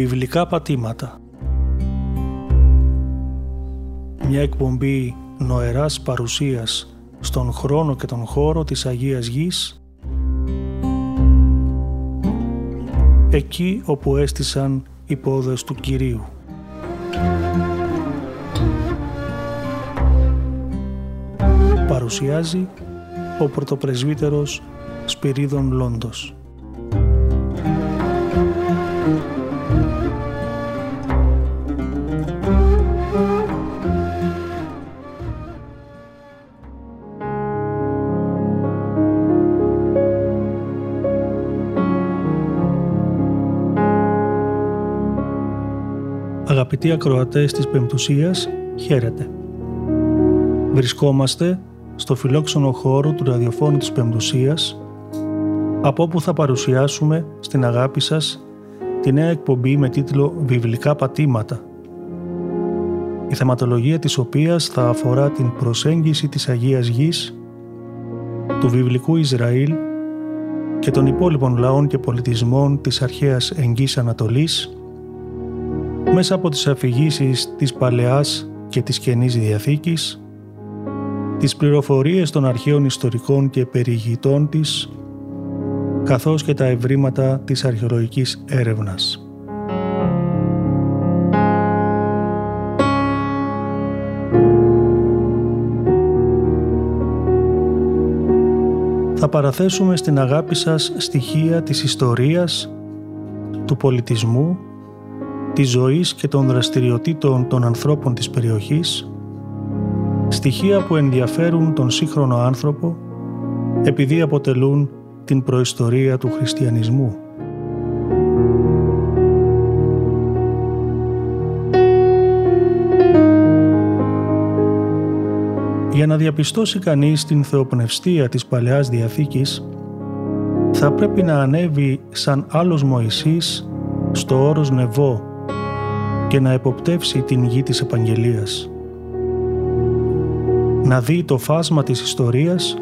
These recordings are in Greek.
Βιβλικά πατήματα. Μια εκπομπή νοεράς παρουσίας στον χρόνο και τον χώρο της Αγίας Γης, εκεί όπου έστησαν οι πόδες του Κυρίου. Παρουσιάζει ο πρωτοπρεσβύτερος Σπυρίδων Λόντος. Αγαπητοί ακροατές της Πεμπτουσίας, χαίρετε. Βρισκόμαστε στο φιλόξενο χώρο του ραδιοφώνου της Πεμπτουσίας, από όπου θα παρουσιάσουμε στην αγάπη σας τη νέα εκπομπή με τίτλο «Βιβλικά πατήματα», η θεματολογία της οποίας θα αφορά την προσέγγιση της Αγίας Γης, του βιβλικού Ισραήλ και των υπόλοιπων λαών και πολιτισμών της αρχαίας Εγγύς Ανατολής, μέσα από τις αφηγήσεις της Παλαιάς και της Καινής Διαθήκης, τις πληροφορίες των αρχαίων ιστορικών και περιηγητών της, καθώς και τα ευρήματα της αρχαιολογικής έρευνας. Θα παραθέσουμε στην αγάπη σας στοιχεία της ιστορίας, του πολιτισμού, της ζωής και των δραστηριοτήτων των ανθρώπων της περιοχής, στοιχεία που ενδιαφέρουν τον σύγχρονο άνθρωπο επειδή αποτελούν την προϊστορία του χριστιανισμού. Για να διαπιστώσει κανείς την θεοπνευστία της Παλαιάς Διαθήκης, θα πρέπει να ανέβει σαν άλλος Μωυσής στο όρος Νεβό και να εποπτεύσει την γη της Επαγγελίας, να δει το φάσμα της ιστορίας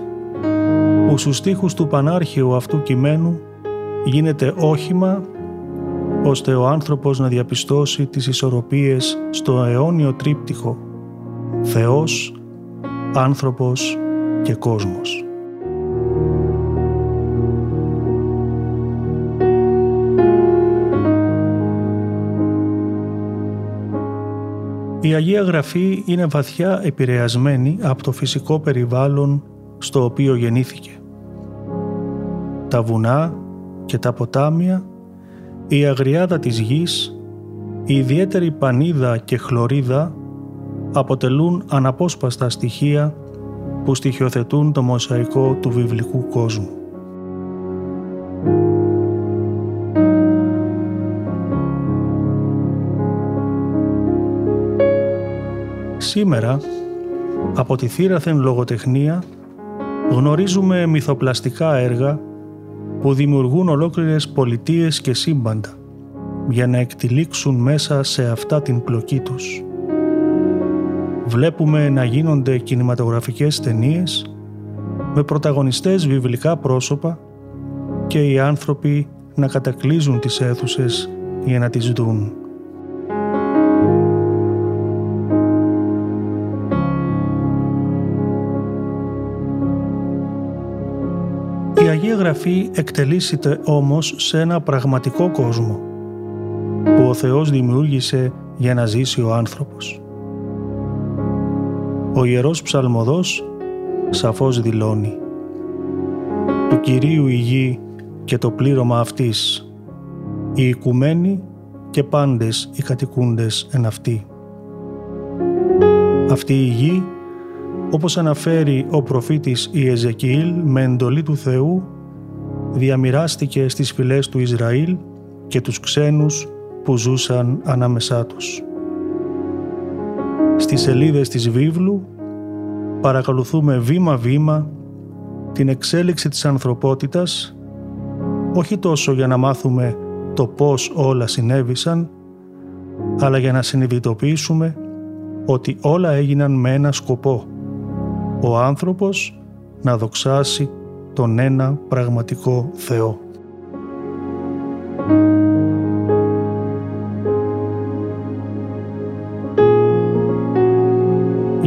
που στους στίχους του πανάρχαιου αυτού κειμένου γίνεται όχημα ώστε ο άνθρωπος να διαπιστώσει τις ισορροπίες στο αιώνιο τρίπτυχο Θεός, άνθρωπος και κόσμος. Η Αγία Γραφή είναι βαθιά επηρεασμένη από το φυσικό περιβάλλον στο οποίο γεννήθηκε. Τα βουνά και τα ποτάμια, η αγριάδα της γης, η ιδιαίτερη πανίδα και χλωρίδα αποτελούν αναπόσπαστα στοιχεία που στοιχειοθετούν το μοσαϊκό του βιβλικού κόσμου. Σήμερα, από τη Θύραθεν λογοτεχνία, γνωρίζουμε μυθοπλαστικά έργα που δημιουργούν ολόκληρες πολιτείες και σύμπαντα για να εκτυλίξουν μέσα σε αυτά την πλοκή τους. Βλέπουμε να γίνονται κινηματογραφικές ταινίες με πρωταγωνιστές βιβλικά πρόσωπα και οι άνθρωποι να κατακλείζουν τις αίθουσες για να τις δουν. Η Αγία Γραφή εκτελήσεται όμως σε ένα πραγματικό κόσμο που ο Θεός δημιούργησε για να ζήσει ο άνθρωπος. Ο Ιερός Ψαλμοδός σαφώς δηλώνει «Του Κυρίου η γη και το πλήρωμα αυτής, οι οικουμένοι και πάντες οι κατοικούντες εν αυτή». Αυτή η γη, όπως αναφέρει ο προφήτης Ιεζεκιήλ με εντολή του Θεού, διαμοιράστηκε στις φυλές του Ισραήλ και τους ξένους που ζούσαν ανάμεσά τους. Στις σελίδες της βίβλου παρακολουθούμε βήμα-βήμα την εξέλιξη της ανθρωπότητας, όχι τόσο για να μάθουμε το πώς όλα συνέβησαν, αλλά για να συνειδητοποιήσουμε ότι όλα έγιναν με ένα σκοπό: ο άνθρωπος να δοξάσει τον ένα πραγματικό Θεό.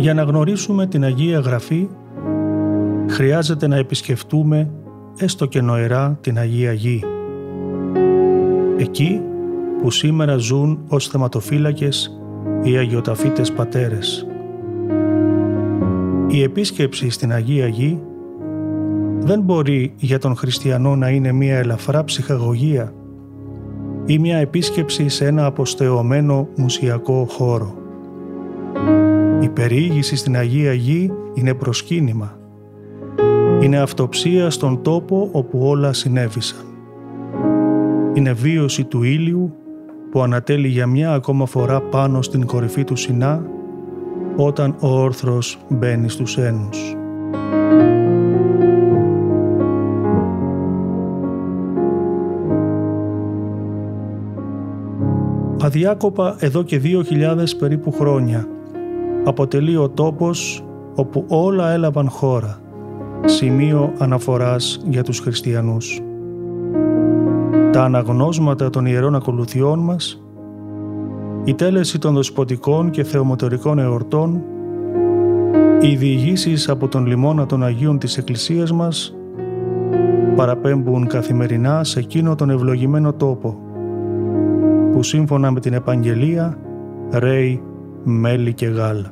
Για να γνωρίσουμε την Αγία Γραφή, χρειάζεται να επισκεφτούμε έστω και νοερά την Αγία Γη. Εκεί που σήμερα ζουν ως θεματοφύλακες οι αγιοταφίτες πατέρες. Η επίσκεψη στην Αγία Γη δεν μπορεί για τον χριστιανό να είναι μια ελαφρά ψυχαγωγία ή μια επίσκεψη σε ένα αποστεωμένο μουσιακό χώρο. Η περιήγηση στην Αγία Γη είναι προσκύνημα. Είναι αυτοψία στον τόπο όπου όλα συνέβησαν. Είναι βίωση του ήλιου που ανατέλει για μια ακόμα φορά πάνω στην κορυφή του Σινά όταν ο όρθρος μπαίνει στους ένους. Αδιάκοπα εδώ και 2.000 περίπου χρόνια αποτελεί ο τόπος όπου όλα έλαβαν χώρα, σημείο αναφοράς για τους χριστιανούς. Τα αναγνώσματα των ιερών ακολουθιών μας, η τέλεση των δοσποτικών και θεομοτορικών εορτών, οι διηγήσεις από τον λιμώνα των Αγίων της Εκκλησίας μας παραπέμπουν καθημερινά σε εκείνο τον ευλογημένο τόπο που σύμφωνα με την Επαγγελία ρέει μέλι και γάλα.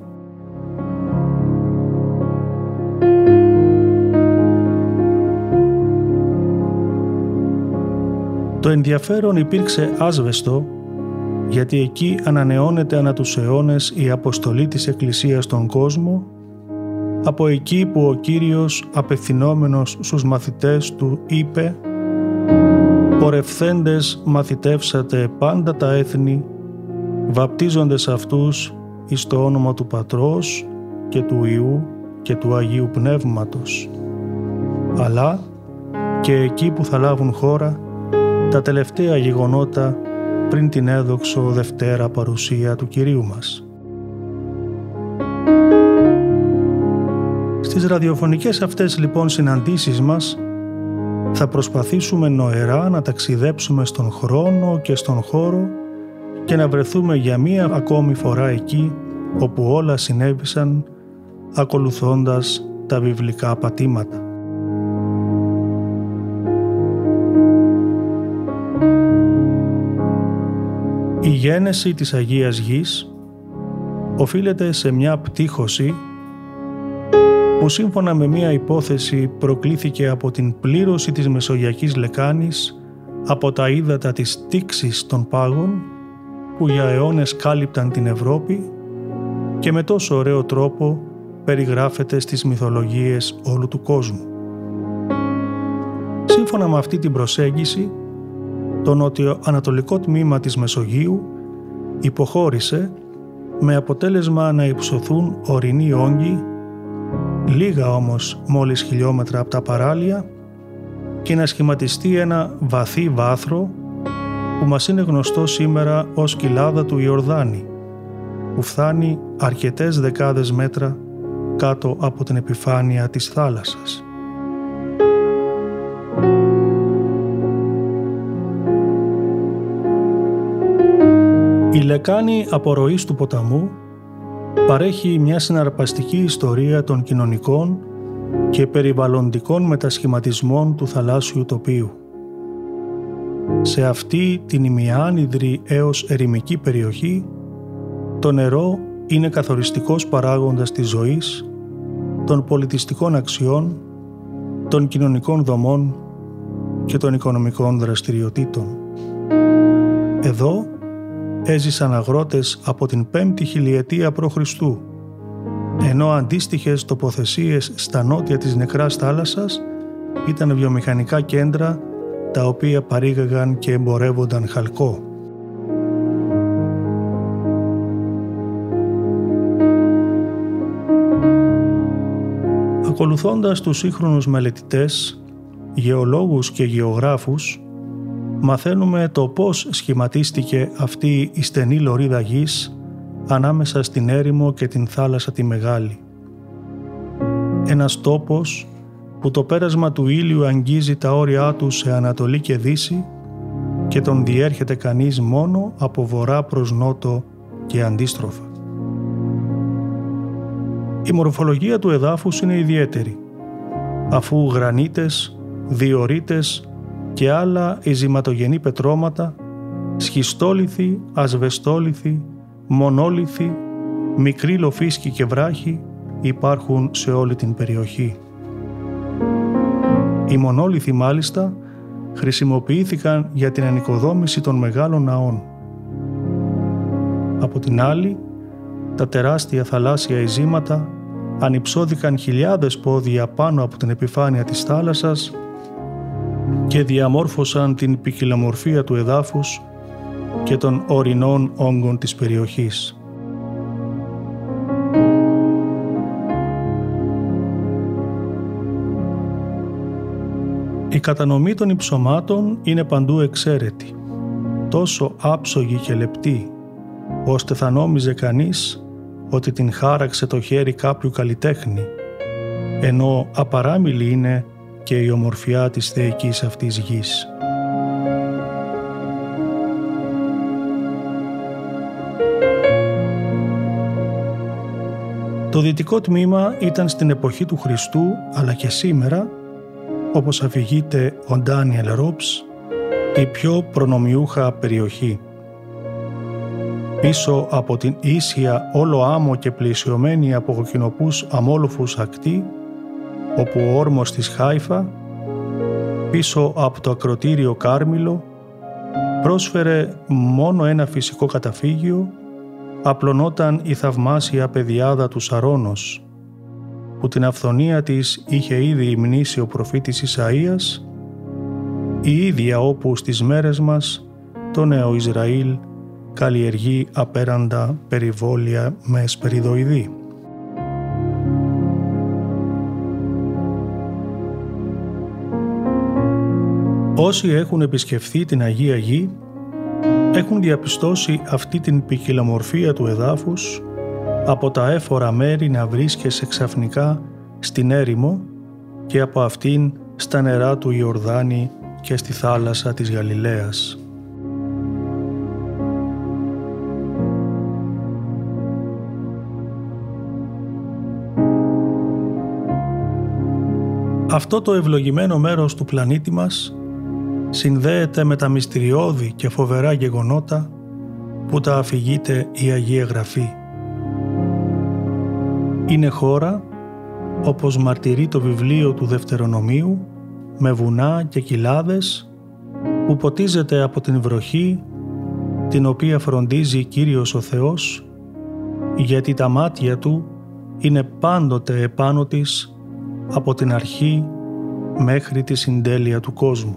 Το ενδιαφέρον υπήρξε άσβεστο, γιατί εκεί ανανεώνεται ανά τους αιώνες η αποστολή της Εκκλησίας στον κόσμο, από εκεί που ο Κύριος απευθυνόμενος στους μαθητές του είπε «Πορευθέντες μαθητεύσατε πάντα τα έθνη, βαπτίζοντες αυτούς εις το όνομα του Πατρός και του Υιού και του Αγίου Πνεύματος». Αλλά και εκεί που θα λάβουν χώρα τα τελευταία γεγονότα πριν την έδοξο Δευτέρα Παρουσία του Κυρίου μας. Στις ραδιοφωνικές αυτές λοιπόν συναντήσεις μας θα προσπαθήσουμε νοερά να ταξιδέψουμε στον χρόνο και στον χώρο και να βρεθούμε για μία ακόμη φορά εκεί όπου όλα συνέβησαν ακολουθώντας τα βιβλικά πατήματα. Η γένεση της Αγίας Γης οφείλεται σε μια πτύχωση που σύμφωνα με μια υπόθεση προκλήθηκε από την πλήρωση της Μεσογειακής Λεκάνης από τα ύδατα της τήξης των πάγων που για αιώνες κάλυπταν την Ευρώπη και με τόσο ωραίο τρόπο περιγράφεται στις μυθολογίες όλου του κόσμου. Σύμφωνα με αυτή την προσέγγιση, το νοτιοανατολικό τμήμα της Μεσογείου υποχώρησε με αποτέλεσμα να υψωθούν ορεινοί όγκοι, λίγα όμως μόλις χιλιόμετρα από τα παράλια και να σχηματιστεί ένα βαθύ βάθρο που μας είναι γνωστό σήμερα ως κοιλάδα του Ιορδάνη, που φτάνει αρκετές δεκάδες μέτρα κάτω από την επιφάνεια της θάλασσας. Η λεκάνη απορροής του ποταμού παρέχει μια συναρπαστική ιστορία των κοινωνικών και περιβαλλοντικών μετασχηματισμών του θαλάσσιου τοπίου. Σε αυτή την ημιάνιδρη έως ερημική περιοχή, το νερό είναι καθοριστικός παράγοντας της ζωής, των πολιτιστικών αξιών, των κοινωνικών δομών και των οικονομικών δραστηριοτήτων. Εδώ έζησαν αγρότες από την 5η χιλιετία π.Χ., ενώ αντίστοιχες τοποθεσίες στα νότια της Νεκράς Θάλασσας ήταν βιομηχανικά κέντρα τα οποία παρήγαγαν και εμπορεύονταν χαλκό. Ακολουθώντας τους σύγχρονους μελετητές, γεωλόγους και γεωγράφους, μαθαίνουμε το πώς σχηματίστηκε αυτή η στενή λωρίδα γης ανάμεσα στην έρημο και την θάλασσα τη μεγάλη. Ένας τόπος που το πέρασμα του ήλιου αγγίζει τα όρια του σε ανατολή και δύση και τον διέρχεται κανείς μόνο από βορρά προς νότο και αντίστροφα. Η μορφολογία του εδάφους είναι ιδιαίτερη, αφού γρανίτες, διορίτες και άλλα ιζηματογενή πετρώματα, σχιστόλιθοι, ασβεστόλιθοι, μονόλιθοι, μικροί λοφίσκοι και βράχοι υπάρχουν σε όλη την περιοχή. Οι μονόλιθοι μάλιστα χρησιμοποιήθηκαν για την ανοικοδόμηση των μεγάλων ναών. Από την άλλη, τα τεράστια θαλάσσια ειζήματα ανυψώθηκαν χιλιάδες πόδια πάνω από την επιφάνεια της θάλασσας και διαμόρφωσαν την ποικιλομορφία του εδάφους και των ορεινών όγκων της περιοχής. Η κατανομή των υψωμάτων είναι παντού εξαίρετη, τόσο άψογη και λεπτή, ώστε θα νόμιζε κανείς ότι την χάραξε το χέρι κάποιου καλλιτέχνη, ενώ απαράμιλη είναι και η ομορφιά της θεϊκής αυτής γης. Το δυτικό τμήμα ήταν στην εποχή του Χριστού, αλλά και σήμερα, όπως αφηγείται ο Ντάνιελ Ρόψ, η πιο προνομιούχα περιοχή. Πίσω από την ίσια όλο άμμο και πλησιωμένη από κοκκινοπούς αμόλοφους ακτή, όπου ο όρμος της Χάιφα, πίσω από το ακροτήριο Κάρμιλο, πρόσφερε μόνο ένα φυσικό καταφύγιο, απλωνόταν η θαυμάσια πεδιάδα του Σαρώνος, που την αυθονία της είχε ήδη υμνήσει ο προφήτης Ισαΐας, η ίδια όπου στις μέρες μας το νέο Ισραήλ καλλιεργεί απέραντα περιβόλια με εσπεριδοειδή. Όσοι έχουν επισκεφθεί την Αγία Γη έχουν διαπιστώσει αυτή την ποικιλομορφία του εδάφους, από τα έφορα μέρη να βρίσκεσαι ξαφνικά στην έρημο και από αυτήν στα νερά του Ιορδάνη και στη θάλασσα της Γαλιλαίας. Αυτό το ευλογημένο μέρος του πλανήτη μας συνδέεται με τα μυστηριώδη και φοβερά γεγονότα που τα αφηγείται η Αγία Γραφή. Είναι χώρα, όπως μαρτυρεί το βιβλίο του Δευτερονομίου, με βουνά και κοιλάδες, που ποτίζεται από την βροχή, την οποία φροντίζει Κύριος ο Θεός, γιατί τα μάτια Του είναι πάντοτε επάνω της, από την αρχή μέχρι τη συντέλεια του κόσμου.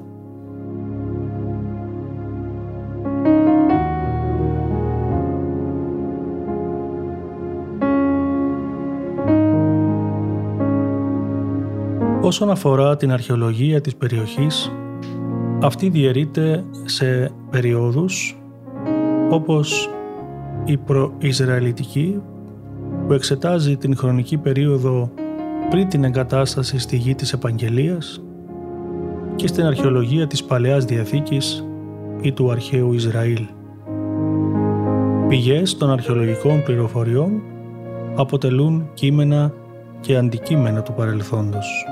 Όσον αφορά την αρχαιολογία της περιοχής, αυτή διαιρείται σε περιόδους όπως η προϊσραηλιτική, που εξετάζει την χρονική περίοδο πριν την εγκατάσταση στη γη της Επαγγελίας, και στην αρχαιολογία της Παλαιάς Διαθήκης ή του αρχαίου Ισραήλ. Πηγές των αρχαιολογικών πληροφοριών αποτελούν κείμενα και αντικείμενα του παρελθόντος.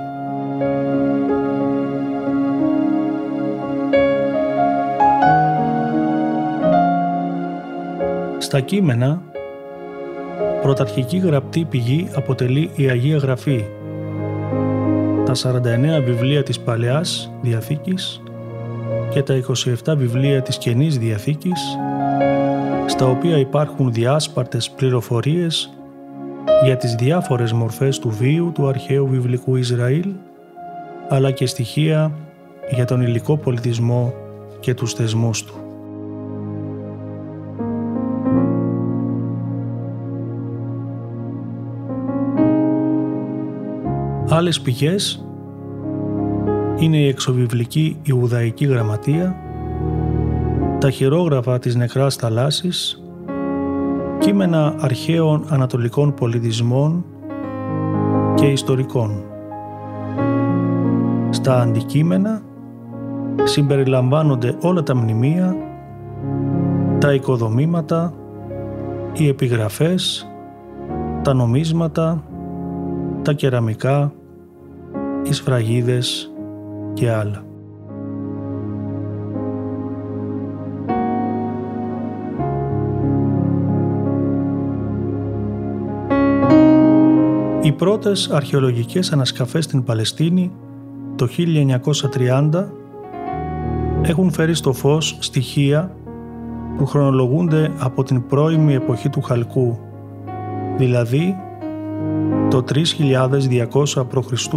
Στα κείμενα, πρωταρχική γραπτή πηγή αποτελεί η Αγία Γραφή, τα 49 βιβλία της Παλαιάς Διαθήκης και τα 27 βιβλία της Καινής Διαθήκης, στα οποία υπάρχουν διάσπαρτες πληροφορίες για τις διάφορες μορφές του βίου του αρχαίου βιβλικού Ισραήλ, αλλά και στοιχεία για τον υλικό πολιτισμό και τους θεσμούς του. Άλλες πηγές είναι η εξωβιβλική Ιουδαϊκή Γραμματεία, τα χειρόγραφα της Νεκράς Θαλάσσης, κείμενα αρχαίων ανατολικών πολιτισμών και ιστορικών. Στα αντικείμενα συμπεριλαμβάνονται όλα τα μνημεία, τα οικοδομήματα, οι επιγραφές, τα νομίσματα, τα κεραμικά, οι σφραγίδες και άλλα. Οι πρώτες αρχαιολογικές ανασκαφές στην Παλαιστίνη το 1930 έχουν φέρει στο φως στοιχεία που χρονολογούνται από την πρώιμη εποχή του Χαλκού, δηλαδή το 3.200 π.Χ.,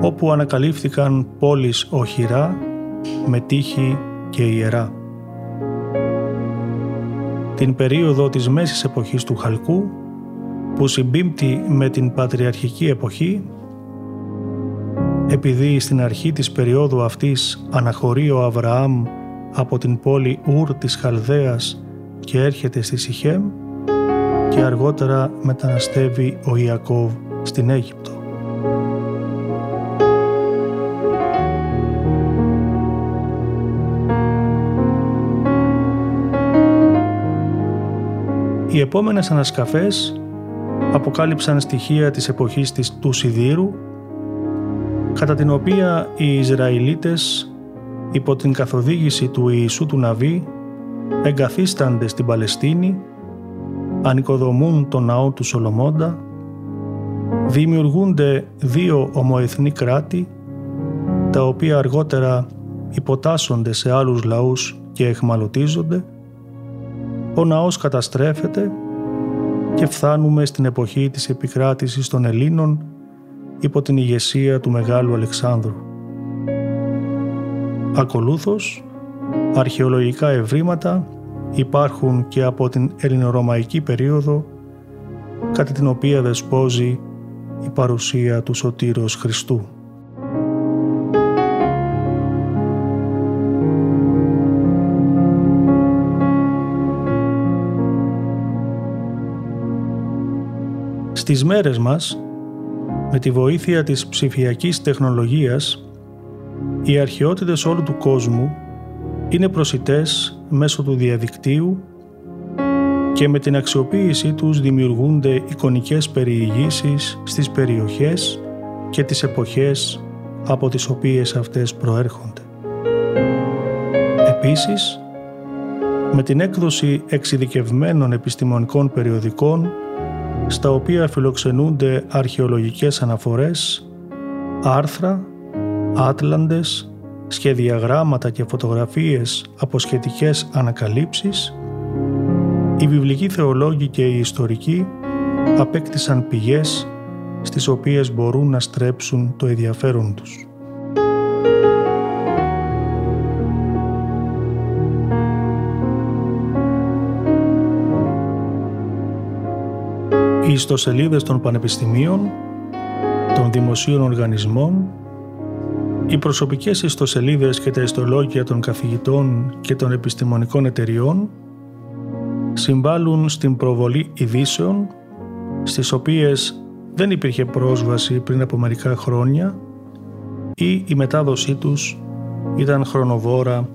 όπου ανακαλύφθηκαν πόλεις οχυρά, με τείχη και ιερά. Την περίοδο της μέσης εποχής του Χαλκού, που συμπίπτει με την Πατριαρχική εποχή, επειδή στην αρχή της περίοδου αυτής αναχωρεί ο Αβραάμ από την πόλη Ουρ της Χαλδαίας και έρχεται στη Σιχέμ, και αργότερα μεταναστεύει ο Ιακώβ στην Αίγυπτο. Οι επόμενες ανασκαφές αποκάλυψαν στοιχεία της εποχής της του Σιδήρου, κατά την οποία οι Ισραηλίτες, υπό την καθοδήγηση του Ιησού του Ναβί, εγκαθίστανται στην Παλαιστίνη, ανοικοδομούν τον ναό του Σολομώντα, δημιουργούνται δύο ομοεθνή κράτη, τα οποία αργότερα υποτάσσονται σε άλλους λαούς και εχμαλωτίζονται, ο ναός καταστρέφεται και φτάνουμε στην εποχή της επικράτησης των Ελλήνων υπό την ηγεσία του Μεγάλου Αλεξάνδρου. Ακολούθως, αρχαιολογικά ευρήματα υπάρχουν και από την ελληνορωμαϊκή περίοδο, κατά την οποία δεσπόζει η παρουσία του Σωτήρος Χριστού. Στις μέρες μας, με τη βοήθεια της ψηφιακής τεχνολογίας, οι αρχαιότητες όλου του κόσμου είναι προσιτές μέσω του διαδικτύου και με την αξιοποίησή τους δημιουργούνται εικονικές περιηγήσεις στις περιοχές και τις εποχές από τις οποίες αυτές προέρχονται. Επίσης, με την έκδοση εξειδικευμένων επιστημονικών περιοδικών, στα οποία φιλοξενούνται αρχαιολογικές αναφορές, άρθρα, άτλαντες, σχεδιαγράμματα και φωτογραφίες από σχετικές ανακαλύψεις, οι βιβλικοί θεολόγοι και οι ιστορικοί απέκτησαν πηγές στις οποίες μπορούν να στρέψουν το ενδιαφέρον τους. Οι ιστοσελίδες των πανεπιστημίων, των δημοσίων οργανισμών, οι προσωπικές ιστοσελίδες και τα ιστολόγια των καθηγητών και των επιστημονικών εταιριών συμβάλλουν στην προβολή ειδήσεων, στις οποίες δεν υπήρχε πρόσβαση πριν από μερικά χρόνια ή η μετάδοσή τους ήταν χρονοβόρα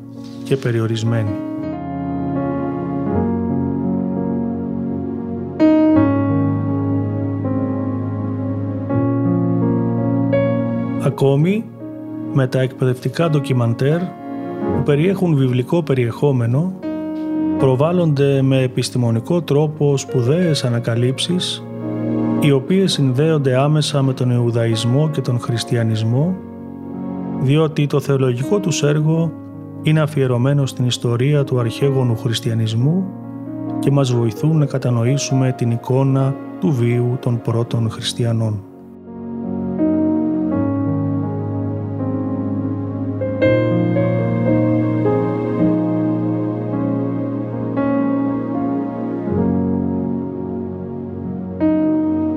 και περιορισμένη. Ακόμη, με τα εκπαιδευτικά ντοκιμαντέρ που περιέχουν βιβλικό περιεχόμενο, προβάλλονται με επιστημονικό τρόπο σπουδαίες ανακαλύψεις, οι οποίες συνδέονται άμεσα με τον Ιουδαϊσμό και τον Χριστιανισμό, διότι το θεολογικό τους έργο είναι αφιερωμένο στην ιστορία του αρχαίγονου χριστιανισμού και μας βοηθούν να κατανοήσουμε την εικόνα του βίου των πρώτων χριστιανών.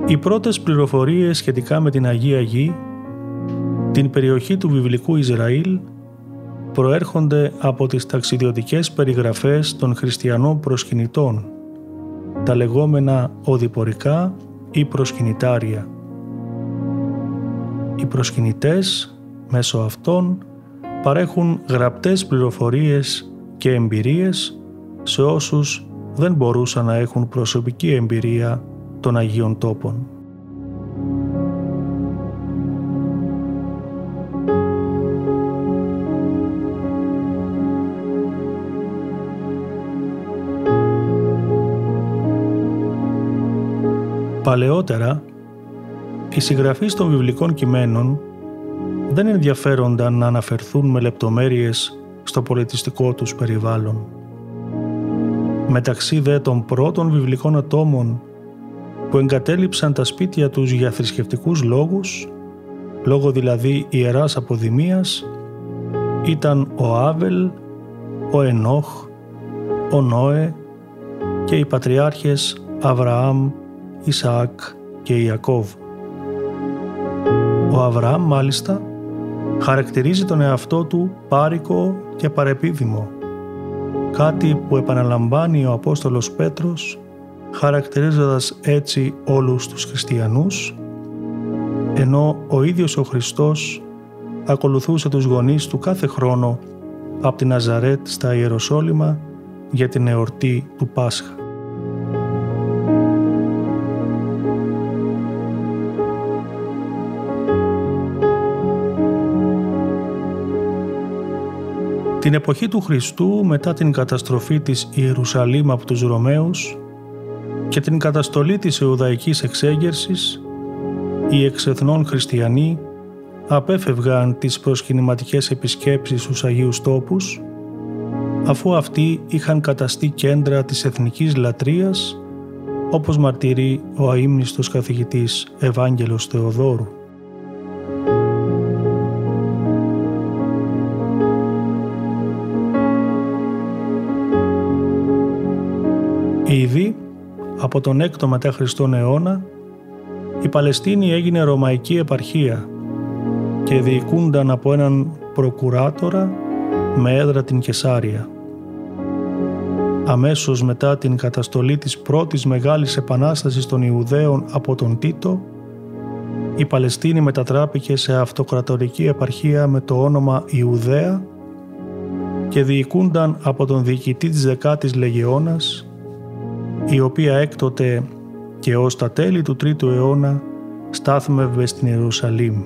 Οι πρώτες πληροφορίες σχετικά με την Αγία Γη, την περιοχή του βιβλικού Ισραήλ, προέρχονται από τις ταξιδιωτικές περιγραφές των χριστιανών προσκυνητών, τα λεγόμενα οδηπορικά ή προσκυνητάρια. Οι προσκυνητές, μέσω αυτών, παρέχουν γραπτές πληροφορίες και εμπειρίες σε όσους δεν μπορούσαν να έχουν προσωπική εμπειρία των Αγίων Τόπων. Παλαιότερα, οι συγγραφείς των βιβλικών κειμένων δεν ενδιαφέρονταν να αναφερθούν με λεπτομέρειες στο πολιτιστικό τους περιβάλλον. Μεταξύ δε των πρώτων βιβλικών ατόμων που εγκατέλειψαν τα σπίτια τους για θρησκευτικούς λόγους, λόγω δηλαδή ιεράς αποδημίας, ήταν ο Άβελ, ο Ενόχ, ο Νόε και οι πατριάρχες Αβραάμ, Ισαάκ και Ιακώβ. Ο Αβραάμ μάλιστα χαρακτηρίζει τον εαυτό του πάρικο και παρεπίδημο, κάτι που επαναλαμβάνει ο Απόστολος Πέτρος, χαρακτηρίζοντας έτσι όλους τους χριστιανούς, ενώ ο ίδιος ο Χριστός ακολουθούσε τους γονείς του κάθε χρόνο από τη Ναζαρέτ στα Ιεροσόλυμα για την εορτή του Πάσχα. Την εποχή του Χριστού, μετά την καταστροφή της Ιερουσαλήμ από τους Ρωμαίους και την καταστολή της Ιουδαϊκής εξέγερσης, οι εξεθνών χριστιανοί απέφευγαν τις προσκυνηματικές επισκέψεις στους Αγίους Τόπους, αφού αυτοί είχαν καταστεί κέντρα της εθνικής λατρείας, όπως μαρτυρεί ο αείμνηστος καθηγητής Ευάγγελος Θεοδόρου. Ήδη από τον 6ο μετά Χριστόν αιώνα, η Παλαιστίνη έγινε ρωμαϊκή επαρχία και διοικούνταν από έναν προκουράτορα με έδρα την Κεσάρια. Αμέσως μετά την καταστολή της πρώτης μεγάλης επανάστασης των Ιουδαίων από τον Τίτο, η Παλαιστίνη μετατράπηκε σε αυτοκρατορική επαρχία με το όνομα Ιουδαία και διοικούνταν από τον διοικητή της 10ης Λεγεώνας, η οποία έκτοτε και ως τα τέλη του 3ου αιώνα στάθμευε στην Ιερουσαλήμ.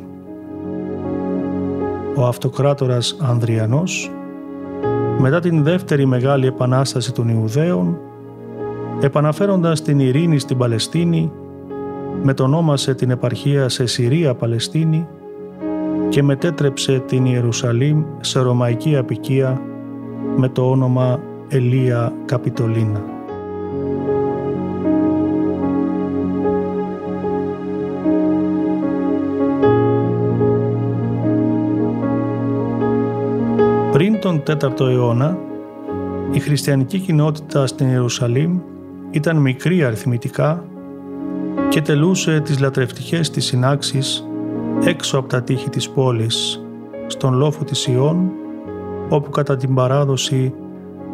Ο αυτοκράτορας Ανδριανός, μετά την δεύτερη μεγάλη επανάσταση των Ιουδαίων, επαναφέροντας την ειρήνη στην Παλαιστίνη, μετονόμασε την επαρχία σε Συρία-Παλαιστίνη και μετέτρεψε την Ιερουσαλήμ σε ρωμαϊκή αποικία με το όνομα Ελία Καπιτολίνα. Πριν τον 4ο αιώνα, η χριστιανική κοινότητα στην Ιερουσαλήμ ήταν μικρή αριθμητικά και τελούσε τις λατρευτικές της συνάξεις έξω από τα τείχη της πόλης, στον λόφο της Ιών, όπου κατά την παράδοση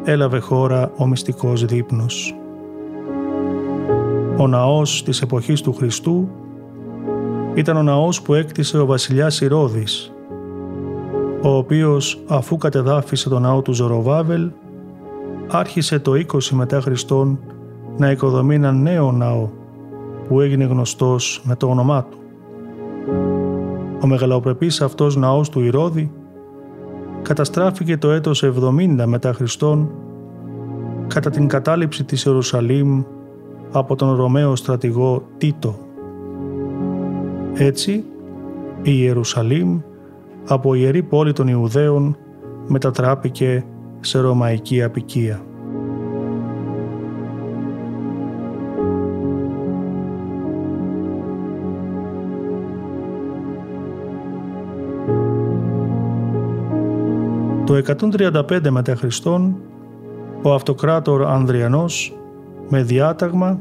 έλαβε χώρα ο μυστικός δείπνος. Ο ναός της εποχής του Χριστού ήταν ο ναός που έκτισε ο βασιλιάς Ηρώδης, ο οποίος, αφού κατεδάφισε τον ναό του Ζοροβάβελ, άρχισε το 20 μετά Χριστόν να οικοδομεί ένα νέο ναό που έγινε γνωστός με το όνομά του. Ο μεγαλοπρεπής αυτός ναός του Ηρώδη καταστράφηκε το έτος 70 μετά Χριστόν κατά την κατάληψη της Ιερουσαλήμ από τον Ρωμαίο στρατηγό Τίτο. Έτσι, η Ιερουσαλήμ από ιερή πόλη των Ιουδαίων μετατράπηκε σε ρωμαϊκή αποικία. Το 135 μετά Χριστόν, ο αυτοκράτορ Ανδριανός με διάταγμα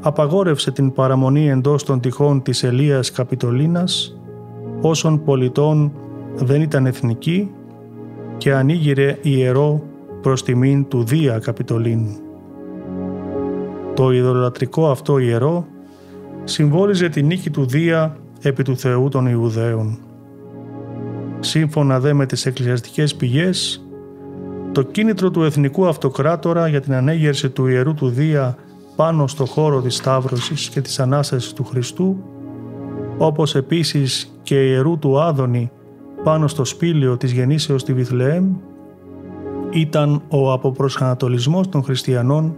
απαγόρευσε την παραμονή εντός των τυχών της Ελίας Καπιτολίνας όσων πολιτών δεν ήταν εθνική και ανήγειρε ιερό προς τιμήν του Δία Καπιτολίνου. Το ειδωλατρικό αυτό ιερό συμβόλιζε τη νίκη του Δία επί του Θεού των Ιουδαίων. Σύμφωνα δε με τις εκκλησιαστικές πηγές, το κίνητρο του εθνικού αυτοκράτορα για την ανέγερση του ιερού του Δία πάνω στο χώρο της Σταύρωσης και της Ανάστασης του Χριστού, όπως επίσης και ιερού του Άδωνη πάνω στο σπήλαιο της γεννήσεως στη Βηθλεέμ, ήταν ο αποπροσανατολισμός των χριστιανών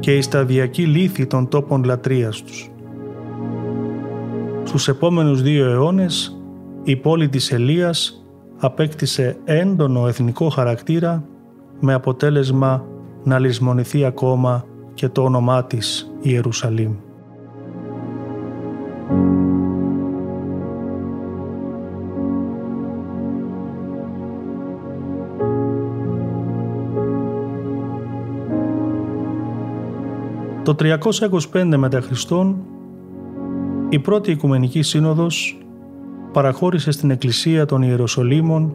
και η σταδιακή λύθη των τόπων λατρείας τους, Στους επόμενους 2 αιώνες, η πόλη της Ελίας απέκτησε έντονο εθνικό χαρακτήρα με αποτέλεσμα να λησμονηθεί ακόμα και το όνομά της Ιερουσαλήμ. Το 325 μετά Χριστόν, η πρώτη Οικουμενική Σύνοδος παραχώρησε στην Εκκλησία των Ιεροσολύμων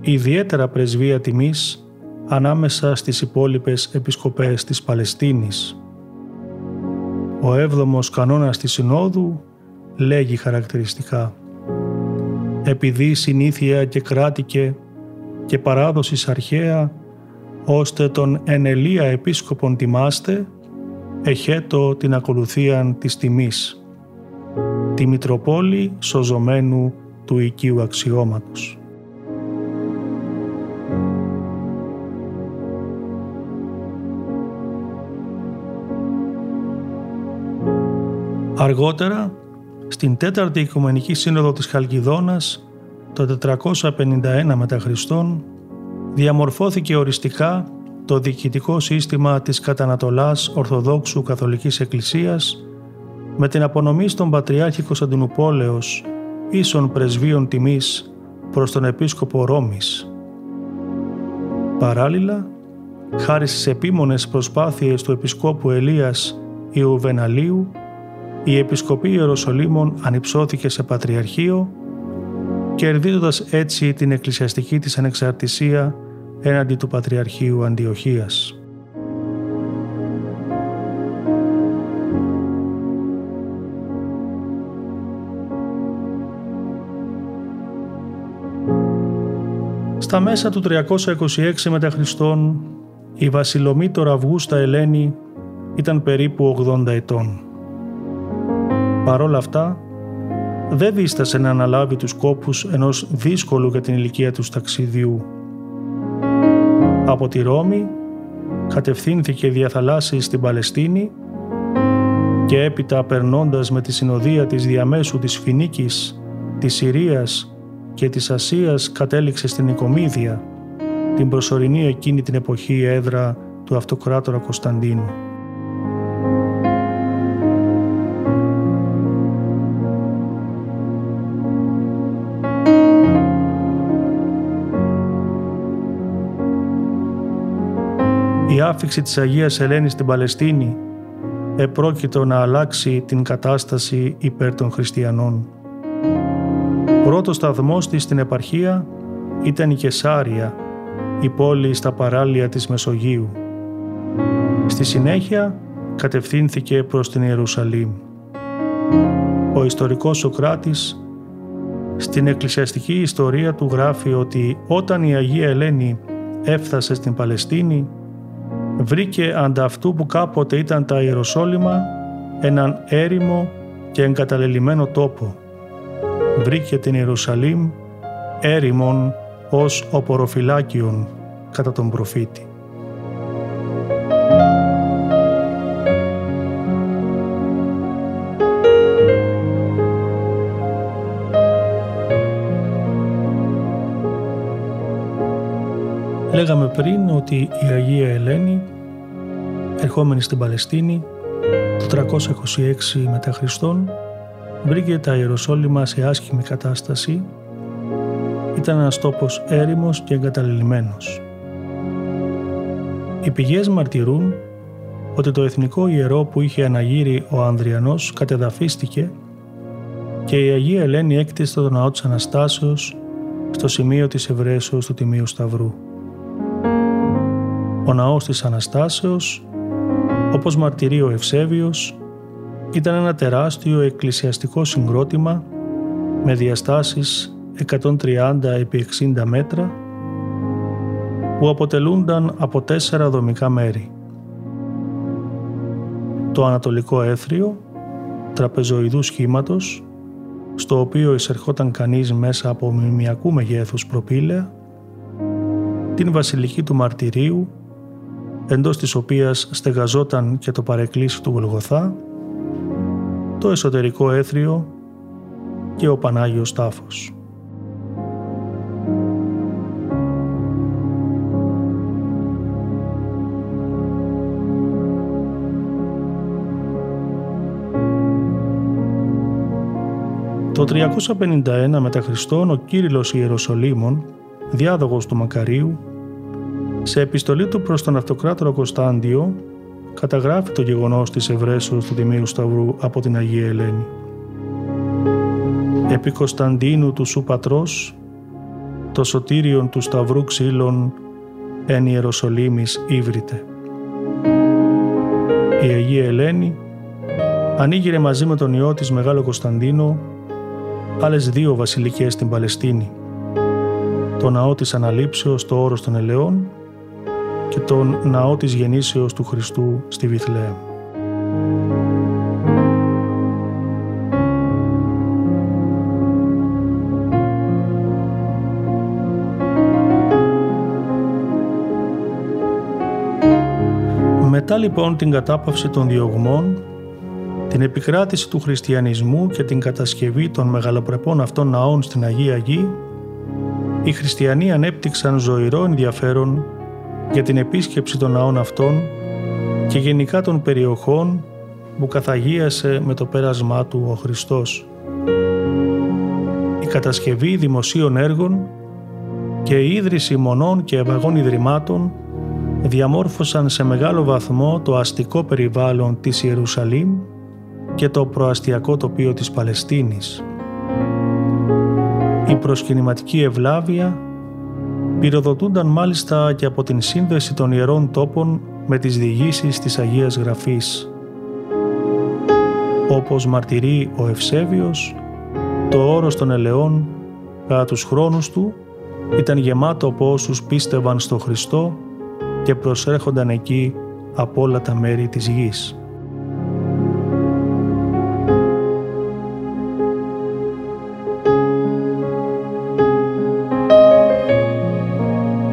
ιδιαίτερα πρεσβεία τιμής ανάμεσα στις υπόλοιπες επισκοπές της Παλαιστίνης. Ο 7ος κανόνας της Συνόδου λέγει χαρακτηριστικά «Επειδή συνήθεια και κράτηκε και παράδοσης αρχαία, ώστε τον εν Ελία επίσκοπον τιμάστε, εχέτω την ακολουθίαν της τιμής, τη Μητροπόλη σωζωμένου του οικείου αξιώματος». Αργότερα, στην 4η Οικουμενική Σύνοδο της Χαλκιδόνας, το 451 μετά Χριστόν, διαμορφώθηκε οριστικά το διοικητικό σύστημα της κατανατολάς Ορθοδόξου Καθολικής Εκκλησίας με την απονομή στον Πατριάρχη Κωνσταντινουπόλεως ίσων πρεσβείων τιμής προς τον Επίσκοπο Ρώμης. Παράλληλα, χάρη στις επίμονες προσπάθειες του Επισκόπου Ελίας Ιουβεναλίου, η Επισκοπή Ιεροσολύμων ανυψώθηκε σε Πατριαρχείο, κερδίζοντας έτσι την εκκλησιαστική της ανεξαρτησία έναντι του Πατριαρχείου Αντιοχίας. Στα μέσα του 326 μετά Χριστόν, η βασιλομήτωρα Αυγούστα Ελένη ήταν περίπου 80 ετών. Παρ' όλα αυτά, δεν δίστασε να αναλάβει τους κόπους ενός δύσκολου για την ηλικία του ταξιδιού. Από τη Ρώμη κατευθύνθηκε δια θαλάσσης στην Παλαιστίνη και έπειτα περνώντας με τη συνοδεία της διαμέσου της Φινίκης, της Συρίας και της Ασίας κατέληξε στην Οικομίδια, την προσωρινή εκείνη την εποχή έδρα του αυτοκράτορα Κωνσταντίνου. Η άφιξη της Αγίας Ελένης στην Παλαιστίνη επρόκειτο να αλλάξει την κατάσταση υπέρ των χριστιανών. Πρώτος σταθμός της στην επαρχία ήταν η Κεσάρια, η πόλη στα παράλια της Μεσογείου. Στη συνέχεια κατευθύνθηκε προς την Ιερουσαλήμ. Ο ιστορικός Σωκράτης στην εκκλησιαστική ιστορία του γράφει ότι όταν η Αγία Ελένη έφτασε στην Παλαιστίνη, βρήκε ανταυτού που κάποτε ήταν τα Ιεροσόλυμα έναν έρημο και εγκαταλελειμμένο τόπο. Βρήκε την Ιερουσαλήμ έρημον ως οποροφυλάκιον κατά τον προφήτη. Λέγαμε πριν ότι η Αγία Ελένη, ερχόμενη στην Παλαιστίνη, το 326 μετά Χριστόν, βρήκε τα Ιεροσόλυμα σε άσχημη κατάσταση. Ήταν ένας τόπος έρημος και εγκαταλελειμμένος. Οι πηγές μαρτυρούν ότι το εθνικό ιερό που είχε αναγείρει ο Ανδριανός κατεδαφίστηκε και η Αγία Ελένη έκτισε το ναό της Αναστάσεως στο σημείο της Ευρέσεως του Τιμίου Σταυρού. Ο ναός της Αναστάσεως, όπως μαρτυρεί ο Ευσέβιος, ήταν ένα τεράστιο εκκλησιαστικό συγκρότημα με διαστάσεις 130x60 μέτρα που αποτελούνταν από 4 δομικά μέρη. Το ανατολικό έθριο, τραπεζοειδού σχήματος, στο οποίο εισερχόταν κανείς μέσα από μνημιακού μεγέθους προπήλαια, την βασιλική του Μαρτυρίου, εντός της οποίας στεγαζόταν και το παρεκκλήσι του Γολγοθά, το εσωτερικό έθριο και ο Πανάγιος Τάφος. Το 351 μετά Χριστόν ο Κύριλλος Ιεροσολύμων, διάδοχος του Μακαρίου, σε επιστολή του προς τον Αυτοκράτορα Κωνσταντίνο, καταγράφει το γεγονός της ευρέσεως του Τιμίου Σταυρού από την Αγία Ελένη. «Επί Κωνσταντίνου του σου πατρός, το σωτήριον του Σταυρού ξύλων εν Ιεροσολύμης ύβρητε». Η Αγία Ελένη ανήγειρε μαζί με τον ιό της Μεγάλο Κωνσταντίνο άλλες δύο βασιλικές στην Παλαιστίνη, το ναό της Αναλήψεως στο Όρος των Ελαιών και τον ναό της Γεννήσεως του Χριστού στη Βηθλεέμ. Μετά λοιπόν την κατάπαυση των διωγμών, την επικράτηση του χριστιανισμού και την κατασκευή των μεγαλοπρεπών αυτών ναών στην Αγία Γη, οι χριστιανοί ανέπτυξαν ζωηρό ενδιαφέρον για την επίσκεψη των ναών αυτών και γενικά των περιοχών που καθαγίασε με το πέρασμά του ο Χριστός. Η κατασκευή δημοσίων έργων και η ίδρυση μονών και ευαγών ιδρυμάτων διαμόρφωσαν σε μεγάλο βαθμό το αστικό περιβάλλον της Ιερουσαλήμ και το προαστιακό τοπίο της Παλαιστίνης. Η προσκυνηματική ευλάβεια πυροδοτούνταν μάλιστα και από την σύνδεση των ιερών τόπων με τις διηγήσεις της Αγίας Γραφής. Όπως μαρτυρεί ο Ευσέβιος, το Όρος των Ελαιών κατά τους χρόνους του ήταν γεμάτο από όσους πίστευαν στο Χριστό και προσέρχονταν εκεί από όλα τα μέρη της γης.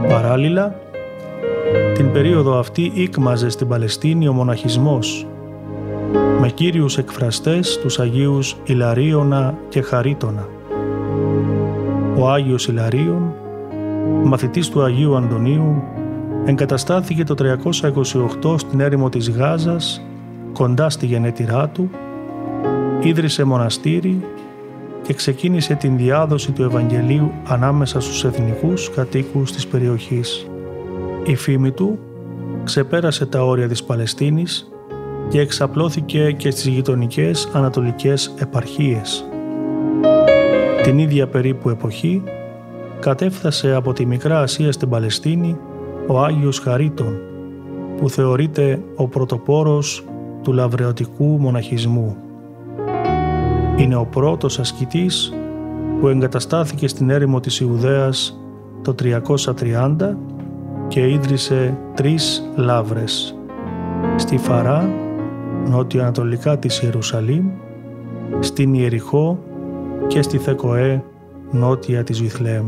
Παράλληλα, την περίοδο αυτή ήκμαζε στην Παλαιστίνη ο μοναχισμός, με κύριους εκφραστές τους Αγίους Ιλαρίωνα και Χαρίτωνα. Ο Άγιος Ιλαρίων, μαθητής του Αγίου Αντωνίου, εγκαταστάθηκε το 328 στην έρημο της Γάζας, κοντά στη γενέτειρά του, ίδρυσε μοναστήρι και ξεκίνησε την διάδοση του Ευαγγελίου ανάμεσα στους εθνικούς κατοίκους της περιοχής. Η φήμη του ξεπέρασε τα όρια της Παλαιστίνης και εξαπλώθηκε και στις γειτονικές ανατολικές επαρχίες. Την ίδια περίπου εποχή κατέφθασε από τη Μικρά Ασία στην Παλαιστίνη ο Άγιος Χαρίτων, που θεωρείται ο πρωτοπόρος του λαβρεωτικού μοναχισμού. Είναι ο πρώτος ασκητής που εγκαταστάθηκε στην έρημο της Ιουδαίας το 330 και ίδρυσε 3 λαύρες στη Φαρά, νότιο-ανατολικά της Ιερουσαλήμ, στην Ιεριχώ και στη Θεκοέ, νότια της Βηθλεέμ.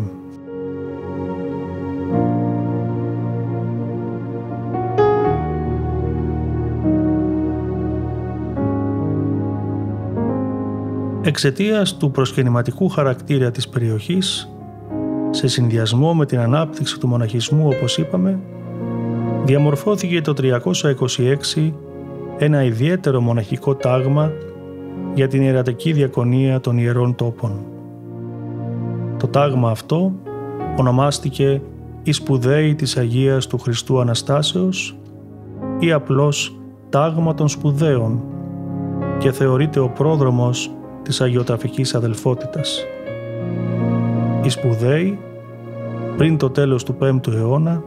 Εξαιτίας του προσκυνηματικού χαρακτήρα της περιοχής, σε συνδυασμό με την ανάπτυξη του μοναχισμού όπως είπαμε, διαμορφώθηκε το 326 ένα ιδιαίτερο μοναχικό τάγμα για την ιερατική διακονία των ιερών τόπων. Το τάγμα αυτό ονομάστηκε «Οι Σπουδαίοι της Αγίας του Χριστού Αναστάσεως» ή απλώς «Τάγμα των Σπουδαίων» και θεωρείται ο πρόδρομος της αγιοταφικής αδελφότητας. Οι σπουδαίοι, πριν το τέλος του 5ου αιώνα,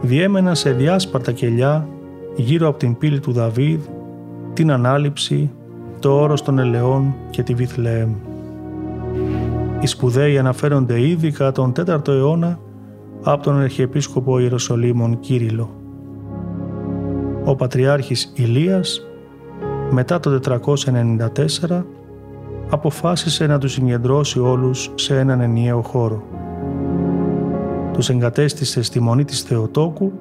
διέμεναν σε διάσπαρτα κελιά γύρω από την πύλη του Δαβίδ, την Ανάληψη, το Όρος των Ελαιών και τη Βηθλεέμ. Οι σπουδαίοι αναφέρονται ήδη κατά τον 4ο αιώνα από τον Αρχιεπίσκοπο Ιεροσολύμων Κύριλλο. Ο Πατριάρχης Ηλίας, μετά το 494, αποφάσισε να τους συγκεντρώσει όλους σε έναν ενιαίο χώρο. Τους εγκατέστησε στη Μονή της Θεοτόκου,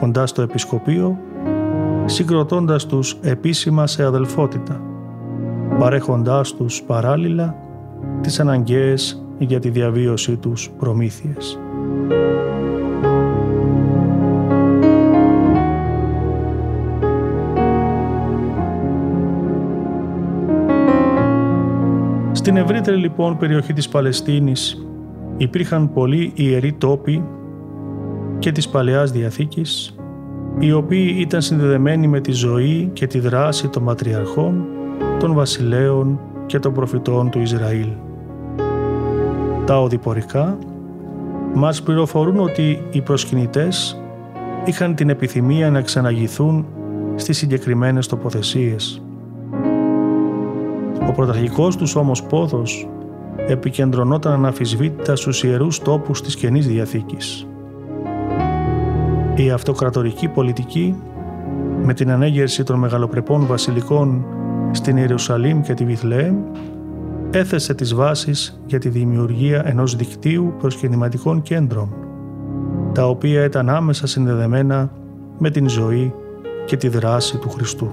κοντά στο Επισκοπείο, συγκροτώντας τους επίσημα σε αδελφότητα, παρέχοντάς τους παράλληλα τις αναγκαίες για τη διαβίωσή τους προμήθειες. Στην ευρύτερη λοιπόν περιοχή της Παλαιστίνης υπήρχαν πολλοί ιεροί τόποι και της Παλαιάς Διαθήκης, οι οποίοι ήταν συνδεδεμένοι με τη ζωή και τη δράση των πατριαρχών, των βασιλέων και των προφητών του Ισραήλ. Τα οδυπορικά μας πληροφορούν ότι οι προσκυνητές είχαν την επιθυμία να ξαναγηθούν στις συγκεκριμένες τοποθεσίες. Ο πρωταρχικός τους όμως πόθος επικεντρωνόταν αναμφισβήτητα στους ιερούς τόπους της Καινής Διαθήκης. Η αυτοκρατορική πολιτική, με την ανέγερση των μεγαλοπρεπών βασιλικών στην Ιερουσαλήμ και τη Βηθλεέμ, έθεσε τις βάσεις για τη δημιουργία ενός δικτύου προσκυνηματικών κέντρων, τα οποία ήταν άμεσα συνδεδεμένα με την ζωή και τη δράση του Χριστού.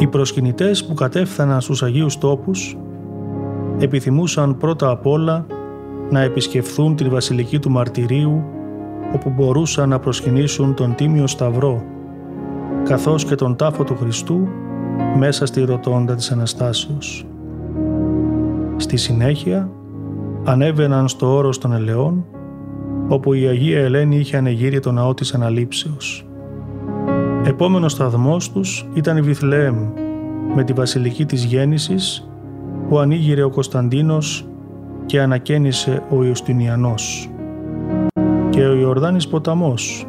Οι προσκυνητές που κατέφθαναν στους Αγίους Τόπους επιθυμούσαν πρώτα απ' όλα να επισκεφθούν τη Βασιλική του Μαρτυρίου, όπου μπορούσαν να προσκυνήσουν τον Τίμιο Σταυρό, καθώς και τον τάφο του Χριστού μέσα στη ροτόντα της Αναστάσεως. Στη συνέχεια ανέβαιναν στο Όρος των Ελαιών, όπου η Αγία Ελένη είχε ανεγείρει το ναό της Αναλήψεως. Επόμενος σταθμός τους ήταν η Βηθλεέμ, με τη Βασιλική της Γέννησης, που ανήγειρε ο Κωνσταντίνος και ανακαίνισε ο Ιουστινιανός, και ο Ιορδάνης ποταμός,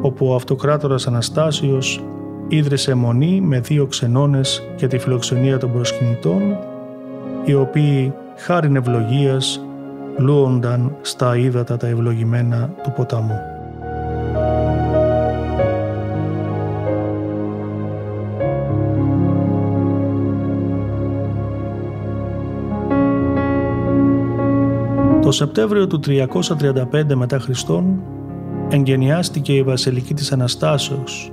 όπου ο αυτοκράτορας Αναστάσιος ίδρυσε μονή με 2 ξενώνες για τη φιλοξενία των προσκυνητών, οι οποίοι χάριν ευλογίας πλούονταν στα ύδατα τα ευλογημένα του ποταμού. Το Σεπτέμβριο του 335 μετά Χριστόν εγγενιάστηκε η Βασιλική της Αναστάσεως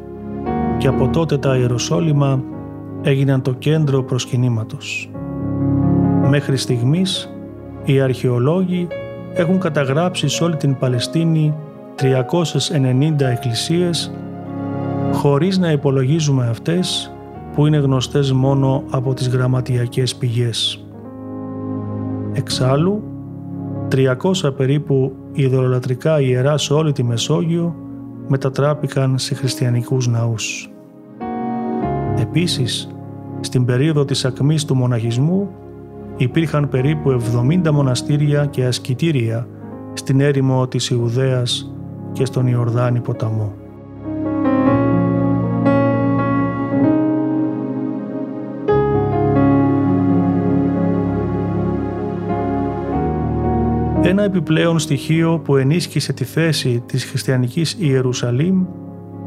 και από τότε τα Ιεροσόλυμα έγιναν το κέντρο προσκυνήματος. Μέχρι στιγμής οι αρχαιολόγοι έχουν καταγράψει σε όλη την Παλαιστίνη 390 εκκλησίες, χωρίς να υπολογίζουμε αυτές που είναι γνωστές μόνο από τις γραμματιακές πηγές. Εξάλλου, 300 περίπου ειδωλολατρικά ιερά σε όλη τη Μεσόγειο μετατράπηκαν σε χριστιανικούς ναούς. Επίσης, στην περίοδο της ακμής του μοναχισμού υπήρχαν περίπου 70 μοναστήρια και ασκητήρια στην έρημο της Ιουδαίας και στον Ιορδάνη ποταμό. Ένα επιπλέον στοιχείο που ενίσχυσε τη θέση της χριστιανικής Ιερουσαλήμ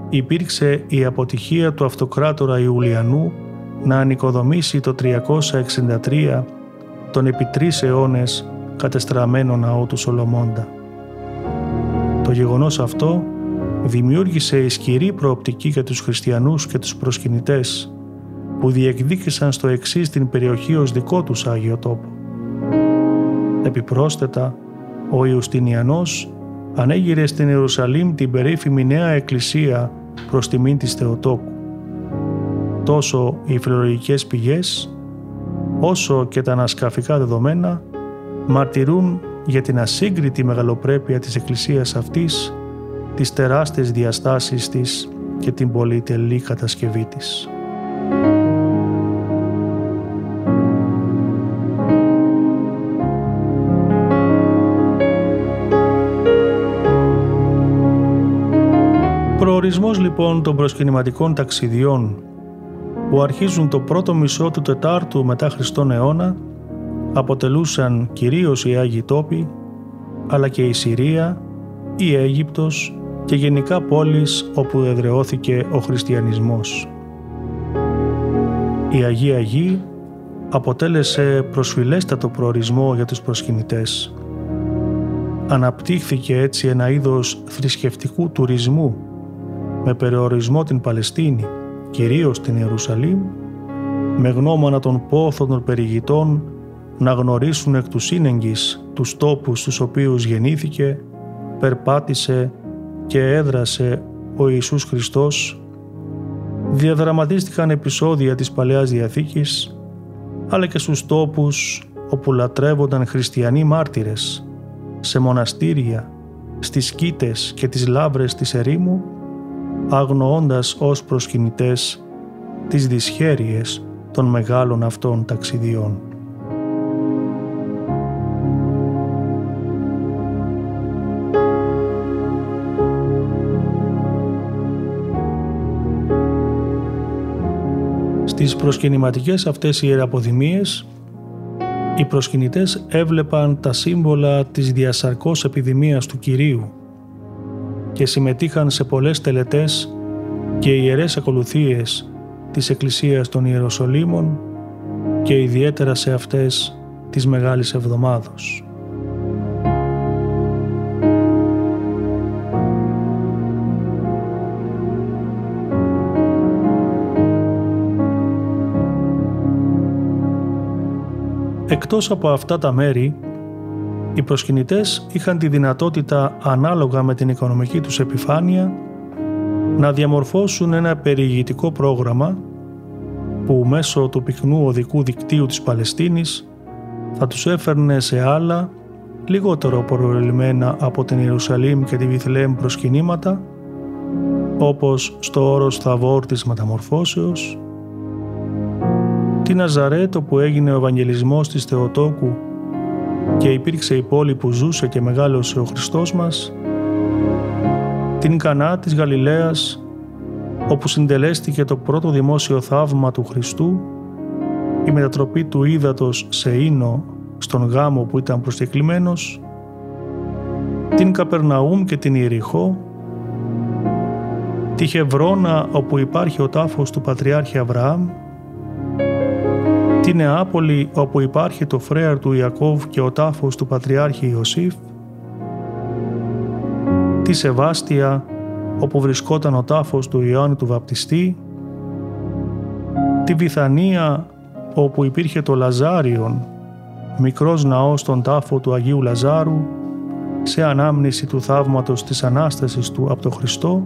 υπήρξε η αποτυχία του αυτοκράτορα Ιουλιανού να ανοικοδομήσει το 363 τον επί 3 αιώνες κατεστραμμένο ναό του Σολομώντα. Το γεγονός αυτό δημιούργησε ισχυρή προοπτική για τους χριστιανούς και τους προσκυνητές, που διεκδίκησαν στο εξής την περιοχή ως δικό τους Άγιο Τόπο. Επιπρόσθετα, ο Ιουστινιανός ανέγειρε στην Ιερουσαλήμ την περίφημη νέα εκκλησία προς τιμήν της Θεοτόκου. Τόσο οι φιλολογικές πηγές, όσο και τα ανασκαφικά δεδομένα μαρτυρούν για την ασύγκριτη μεγαλοπρέπεια της εκκλησίας αυτής, τις τεράστιες διαστάσεις της και την πολυτελή κατασκευή της. Προορισμός λοιπόν των προσκυνηματικών ταξιδιών που αρχίζουν το πρώτο μισό του 4ου μετά Χριστόν αιώνα αποτελούσαν κυρίως οι Άγιοι Τόποι, αλλά και η Συρία, η Αίγυπτος και γενικά πόλεις όπου εδραιώθηκε ο χριστιανισμός. Η Αγία Γη αποτέλεσε προσφυλέστατο προορισμό για τους προσκυνητές. αναπτύχθηκε έτσι ένα είδος θρησκευτικού τουρισμού με περιορισμό την Παλαιστίνη, κυρίως την Ιερουσαλήμ, με γνώμονα τον πόθο των περιηγητών να γνωρίσουν εκ του σύνεγγις τους τόπους στους οποίους γεννήθηκε, περπάτησε και έδρασε ο Ιησούς Χριστός, διαδραματίστηκαν επεισόδια της Παλαιάς Διαθήκης, αλλά και στους τόπους όπου λατρεύονταν χριστιανοί μάρτυρες, σε μοναστήρια, στις κήτες και τις λάβρες της ερήμου, αγνοώντας ως προσκυνητές τις δυσχέρειες των μεγάλων αυτών ταξιδιών. Στις προσκυνηματικές αυτές ιεραποδημίες, οι προσκυνητές έβλεπαν τα σύμβολα της διασαρκώς επιδημίας του Κυρίου και συμμετείχαν σε πολλές τελετές και ιερές ακολουθίες της Εκκλησίας των Ιεροσολύμων και ιδιαίτερα σε αυτές της Μεγάλης Εβδομάδος. Εκτός από αυτά τα μέρη, οι προσκυνητές είχαν τη δυνατότητα, ανάλογα με την οικονομική τους επιφάνεια, να διαμορφώσουν ένα περιηγητικό πρόγραμμα που μέσω του πυκνού οδικού δικτύου της Παλαιστίνης θα τους έφερνε σε άλλα, λιγότερο προελειμμένα από την Ιερουσαλήμ και τη Βηθλεέμ προσκυνήματα, όπως στο όρος Θαβόρ της Μεταμορφώσεως, τη Ναζαρέτ όπου έγινε ο Ευαγγελισμός της Θεοτόκου και υπήρξε η πόλη που ζούσε και μεγάλωσε ο Χριστός μας, την Κανά της Γαλιλαίας όπου συντελέστηκε το πρώτο δημόσιο θαύμα του Χριστού, η μετατροπή του ύδατος σε ίνο στον γάμο που ήταν προσκεκλημένος, την Καπερναούμ και την Ιεριχώ, τη Χεβρώνα όπου υπάρχει ο τάφος του Πατριάρχη Αβραάμ, την Νεάπολη όπου υπάρχει το φρέαρ του Ιακώβ και ο τάφος του Πατριάρχη Ιωσήφ, τη Σεβάστια όπου βρισκόταν ο τάφος του Ιωάννη του Βαπτιστή, τη Βιθανία όπου υπήρχε το Λαζάριον, μικρός ναός στον τάφο του Αγίου Λαζάρου σε ανάμνηση του θαύματος της Ανάστασης του από τον Χριστό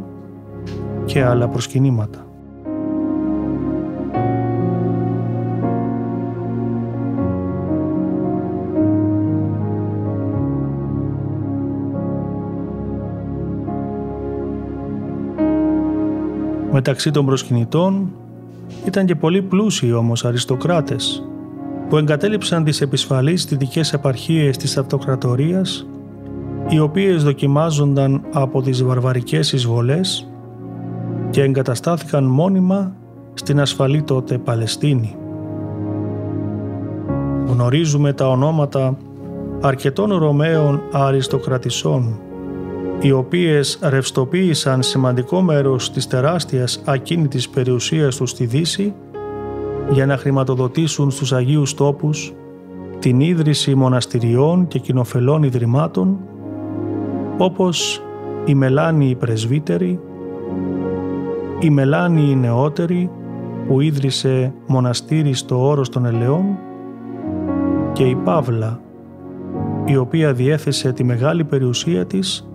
και άλλα προσκυνήματα. Μεταξύ των προσκυνητών ήταν και πολλοί πλούσιοι όμως αριστοκράτες που εγκατέλειψαν τις επισφαλείς δυτικές επαρχίες της αυτοκρατορίας, οι οποίες δοκιμάζονταν από τις βαρβαρικές εισβολές και εγκαταστάθηκαν μόνιμα στην ασφαλή τότε Παλαιστίνη. Γνωρίζουμε τα ονόματα αρκετών Ρωμαίων αριστοκρατισών, οι οποίες ρευστοποίησαν σημαντικό μέρος της τεράστιας ακίνητης περιουσίας τους στη Δύση για να χρηματοδοτήσουν στους Αγίους Τόπους την ίδρυση μοναστηριών και κοινοφελών ιδρυμάτων, όπως οι Μελάνιοι Πρεσβύτεροι, οι Μελάνιοι Νεότεροι που ίδρυσε μοναστήρι στο Όρος των Ελαιών και η Παύλα, η οποία διέθεσε τη μεγάλη περιουσία της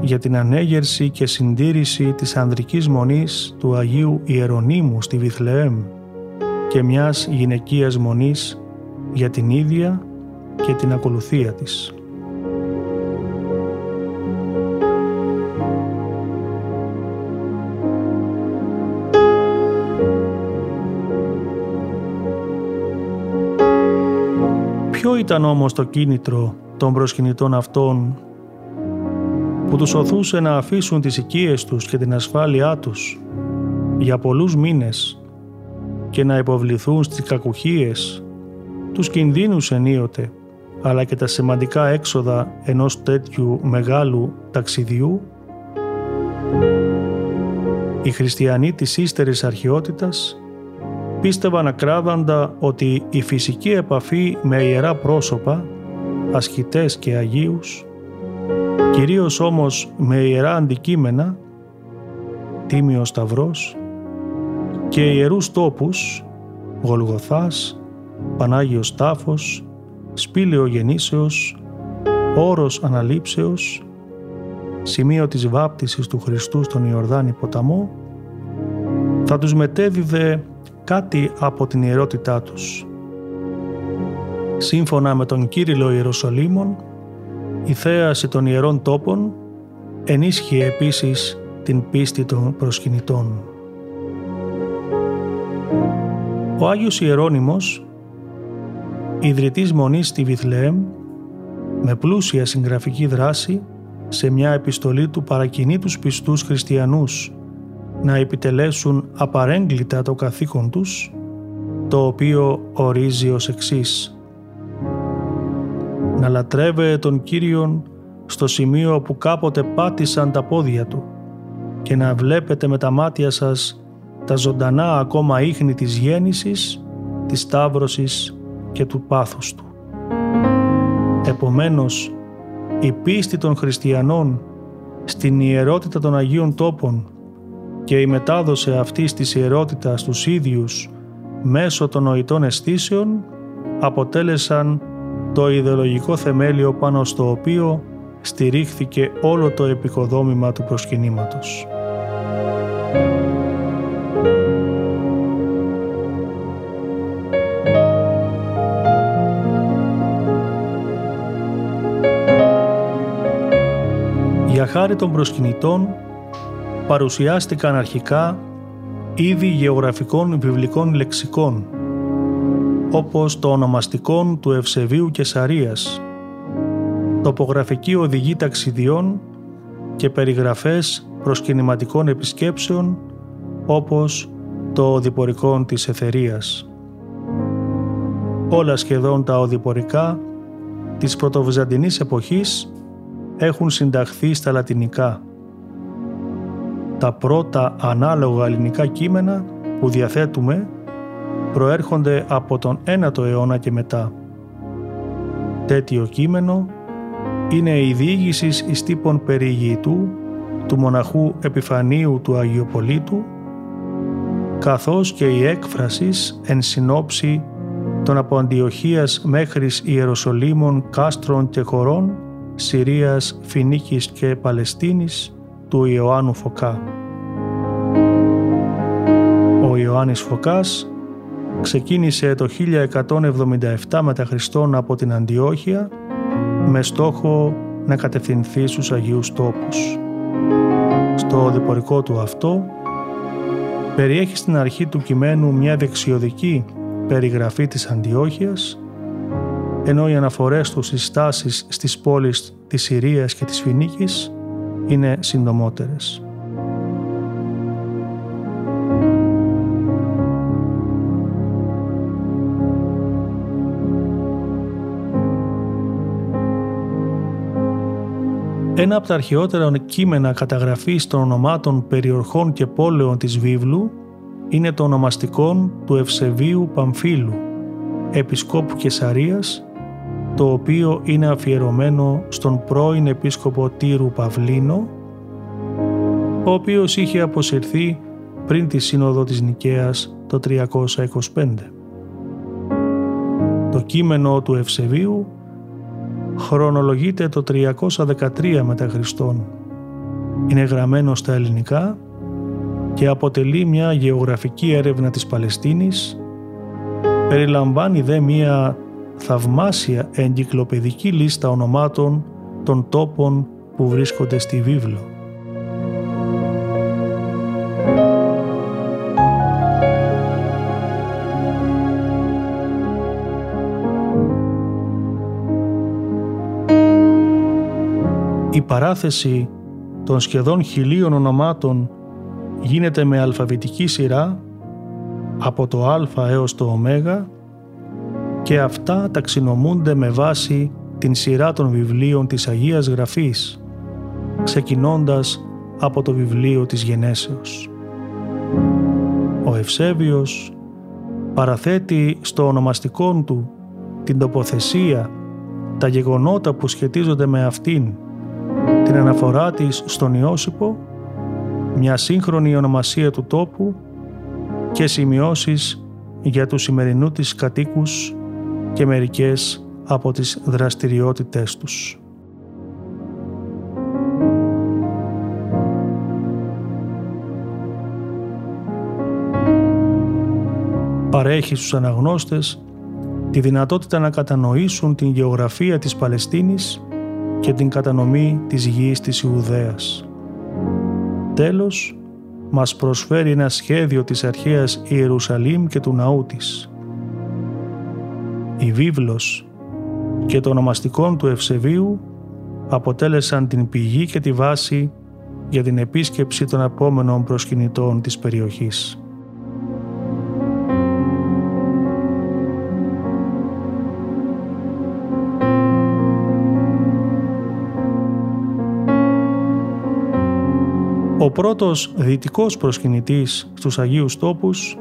για την ανέγερση και συντήρηση της ανδρικής μονής του Αγίου Ιερονίμου στη Βηθλεέμ και μιας γυναικείας μονής για την ίδια και την ακολουθία της. Ποιο ήταν όμως το κίνητρο των προσκυνητών αυτών που τους οθούσε να αφήσουν τις οικίες τους και την ασφάλειά τους για πολλούς μήνες και να υποβληθούν στις κακουχίες, τους κινδύνους ενίοτε, αλλά και τα σημαντικά έξοδα ενός τέτοιου μεγάλου ταξιδιού? Οι χριστιανοί της ύστερης αρχαιότητας πίστευαν ακράδαντα ότι η φυσική επαφή με ιερά πρόσωπα, ασκητές και αγίους, Κυρίως όμως με ιερά αντικείμενα, Τίμιο Σταυρός, και ιερούς τόπους, Γολγοθάς, Πανάγιος Τάφος, Σπήλαιο Γεννήσεως, Όρος Αναλήψεως, σημείο της βάπτισης του Χριστού στον Ιορδάνη ποταμό, θα τους μετέβιδε κάτι από την ιερότητά τους. Σύμφωνα με τον Κύριλο Ιεροσολύμων, η θέαση των ιερών τόπων ενίσχυε επίσης την πίστη των προσκυνητών. Ο Άγιος Ιερώνυμος, ιδρυτής μονής στη Βηθλεέμ, με πλούσια συγγραφική δράση, σε μια επιστολή του παρακινεί τους πιστούς χριστιανούς να επιτελέσουν απαρέγκλιτα το καθήκον τους, το οποίο ορίζει ως εξής: να λατρεύε τον Κύριον στο σημείο που κάποτε πάτησαν τα πόδια του και να βλέπετε με τα μάτια σας τα ζωντανά ακόμα ίχνη της γέννησης, της σταύρωσης και του πάθους του. Επομένως, η πίστη των χριστιανών στην ιερότητα των Αγίων Τόπων και η μετάδοση αυτής της ιερότητας στους ίδιους μέσω των νοητών αισθήσεων αποτέλεσαν το ιδεολογικό θεμέλιο πάνω στο οποίο στηρίχθηκε όλο το επικοδόμημα του προσκυνήματος. Για χάρη των προσκυνητών παρουσιάστηκαν αρχικά είδη γεωγραφικών βιβλικών λεξικών, όπως το ονομαστικόν του Ευσεβίου Κεσαρίας, τοπογραφική οδηγή ταξιδιών και περιγραφές προσκυνηματικών επισκέψεων, όπως το οδηπορικόν της Εθερίας. Όλα σχεδόν τα οδηπορικά της πρωτοβυζαντινής εποχής έχουν συνταχθεί στα λατινικά. Τα πρώτα ανάλογα ελληνικά κείμενα που διαθέτουμε προέρχονται από τον 9ο αιώνα και μετά. Τέτοιο κείμενο είναι η διήγησης εις τύπων περιηγητού του μοναχού Επιφανίου του Αγιοπολίτου, καθώς και η έκφρασης εν συνόψη των από Αντιοχίας μέχρις Ιεροσολύμων κάστρων και χωρών Συρίας, Φινίκης και Παλαιστίνης του Ιωάννου Φωκά. Ο Ιωάννης Φωκάς ξεκίνησε το 1177 μετά Χριστόν από την Αντιόχεια με στόχο να κατευθυνθεί στους Αγίους Τόπους. Στο οδηπορικό του αυτό περιέχει στην αρχή του κειμένου μια δεξιωδική περιγραφή της Αντιόχειας, ενώ οι αναφορές του στις στάσεις στις πόλεις της Συρίας και της Φινίκης είναι συντομότερες. Ένα από τα αρχαιότερα κείμενα καταγραφής των ονομάτων περιοχών και πόλεων της βίβλου είναι το ονομαστικόν του Ευσεβίου Παμφύλου, επισκόπου Κεσαρίας, το οποίο είναι αφιερωμένο στον πρώην επίσκοπο Τύρου Παυλίνο, ο οποίος είχε αποσυρθεί πριν τη σύνοδο της Νικαίας το 325. Το κείμενο του Ευσεβίου χρονολογείται το 313 μετά Χριστόν. Είναι γραμμένο στα ελληνικά και αποτελεί μια γεωγραφική έρευνα της Παλαιστίνης, περιλαμβάνει δε μια θαυμάσια εγκυκλοπαιδική λίστα ονομάτων των τόπων που βρίσκονται στη βίβλο. Η παράθεση των σχεδόν 1000 ονομάτων γίνεται με αλφαβητική σειρά από το Α έως το Ω, και αυτά ταξινομούνται με βάση την σειρά των βιβλίων της Αγίας Γραφής, ξεκινώντας από το βιβλίο της Γενέσεως. Ο Ευσέβιος παραθέτει στο ονομαστικόν του την τοποθεσία, τα γεγονότα που σχετίζονται με αυτήν, την αναφορά της στον Ιώσυπο, μια σύγχρονη ονομασία του τόπου και σημειώσεις για τους σημερινούς της κατοίκους και μερικές από τις δραστηριότητές τους. Παρέχει στους αναγνώστες τη δυνατότητα να κατανοήσουν την γεωγραφία της Παλαιστίνης και την κατανομή της γης της Ιουδαίας. Τέλος, μας προσφέρει ένα σχέδιο της αρχαίας Ιερουσαλήμ και του ναού της. Η βίβλος και το ονομαστικόν του Ευσεβίου αποτέλεσαν την πηγή και τη βάση για την επίσκεψη των επόμενων προσκυνητών της περιοχής. Ο πρώτος δυτικός προσκυνητής στους Αγίους Τόπους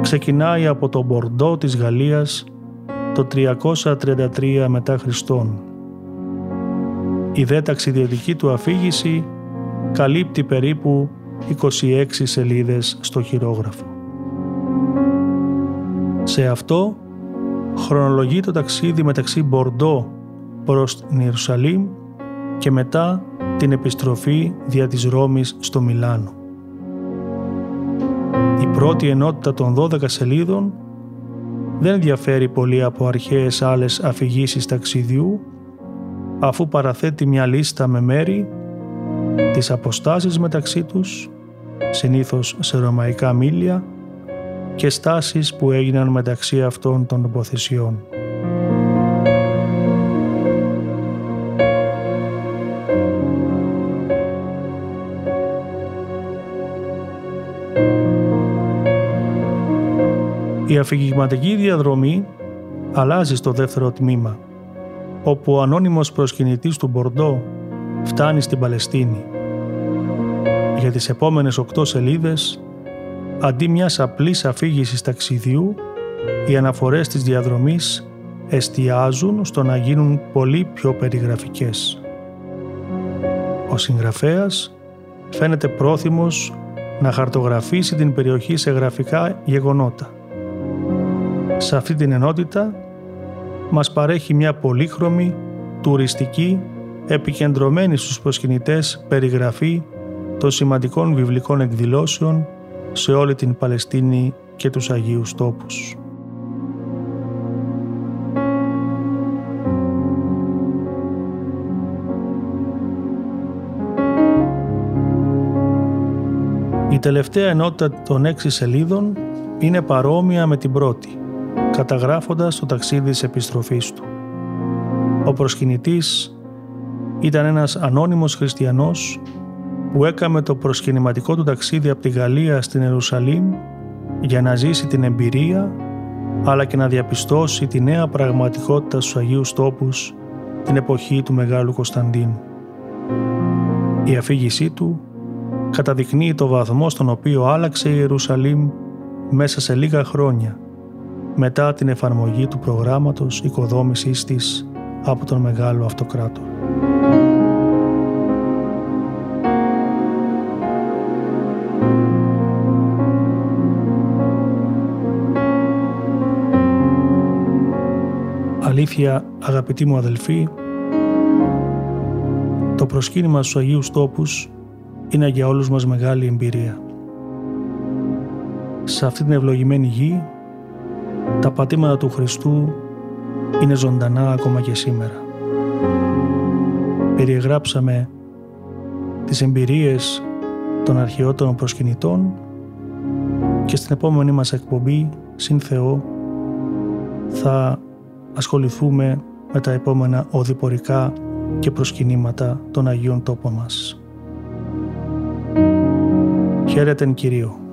ξεκινάει από τον Μπορντό της Γαλλίας το 333 μετά Χριστόν. Η δε ταξιδιωτική του αφήγηση καλύπτει περίπου 26 σελίδες στο χειρόγραφο. Σε αυτό χρονολογεί το ταξίδι μεταξύ Μπορντό προς την Ιερουσαλήμ και μετά την επιστροφή δια της Ρώμης στο Μιλάνο. Η πρώτη ενότητα των 12 σελίδων δεν διαφέρει πολύ από αρχαίες άλλες αφηγήσεις ταξιδιού, αφού παραθέτει μια λίστα με μέρη, τις αποστάσεις μεταξύ τους, συνήθως σε ρωμαϊκά μίλια, και στάσεις που έγιναν μεταξύ αυτών των τοποθεσιών. Η αφηγηματική διαδρομή αλλάζει στο δεύτερο τμήμα, όπου ο ανώνυμος προσκυνητής του Μπορντό φτάνει στην Παλαιστίνη. Για τις επόμενες 8 σελίδες, αντί μιας απλής αφήγησης ταξιδιού, οι αναφορές της διαδρομής εστιάζουν στο να γίνουν πολύ πιο περιγραφικές. Ο συγγραφέας φαίνεται πρόθυμος να χαρτογραφήσει την περιοχή σε γραφικά γεγονότα. Σε αυτή την ενότητα μας παρέχει μια πολύχρωμη, τουριστική, επικεντρωμένη στους προσκυνητές περιγραφή των σημαντικών βιβλικών εκδηλώσεων σε όλη την Παλαιστίνη και τους Αγίους Τόπους. Η τελευταία ενότητα των 6 σελίδων είναι παρόμοια με την πρώτη, καταγράφοντας το ταξίδι της επιστροφής του. Ο προσκυνητής ήταν ένας ανώνυμος χριστιανός που έκαμε το προσκυνηματικό του ταξίδι από τη Γαλλία στην Ιερουσαλήμ για να ζήσει την εμπειρία, αλλά και να διαπιστώσει τη νέα πραγματικότητα στους Αγίους Τόπους την εποχή του Μεγάλου Κωνσταντίνου. Η αφήγησή του καταδεικνύει το βαθμό στον οποίο άλλαξε η Ιερουσαλήμ μέσα σε λίγα χρόνια μετά την εφαρμογή του προγράμματος οικοδόμησης της από τον Μεγάλο Αυτοκράτο. Αλήθεια, αγαπητοί μου αδελφοί, το προσκύνημα στους Αγίους Τόπους είναι για όλους μας μεγάλη εμπειρία. Σε αυτή την ευλογημένη γη, τα πατήματα του Χριστού είναι ζωντανά ακόμα και σήμερα. Περιεγράψαμε τις εμπειρίες των αρχαιότερων προσκυνητών και στην επόμενη μας εκπομπή, συν Θεό, θα ασχοληθούμε με τα επόμενα οδηπορικά και προσκυνήματα των Αγίων Τόπων μας. Χαίρετεν Κυρίω.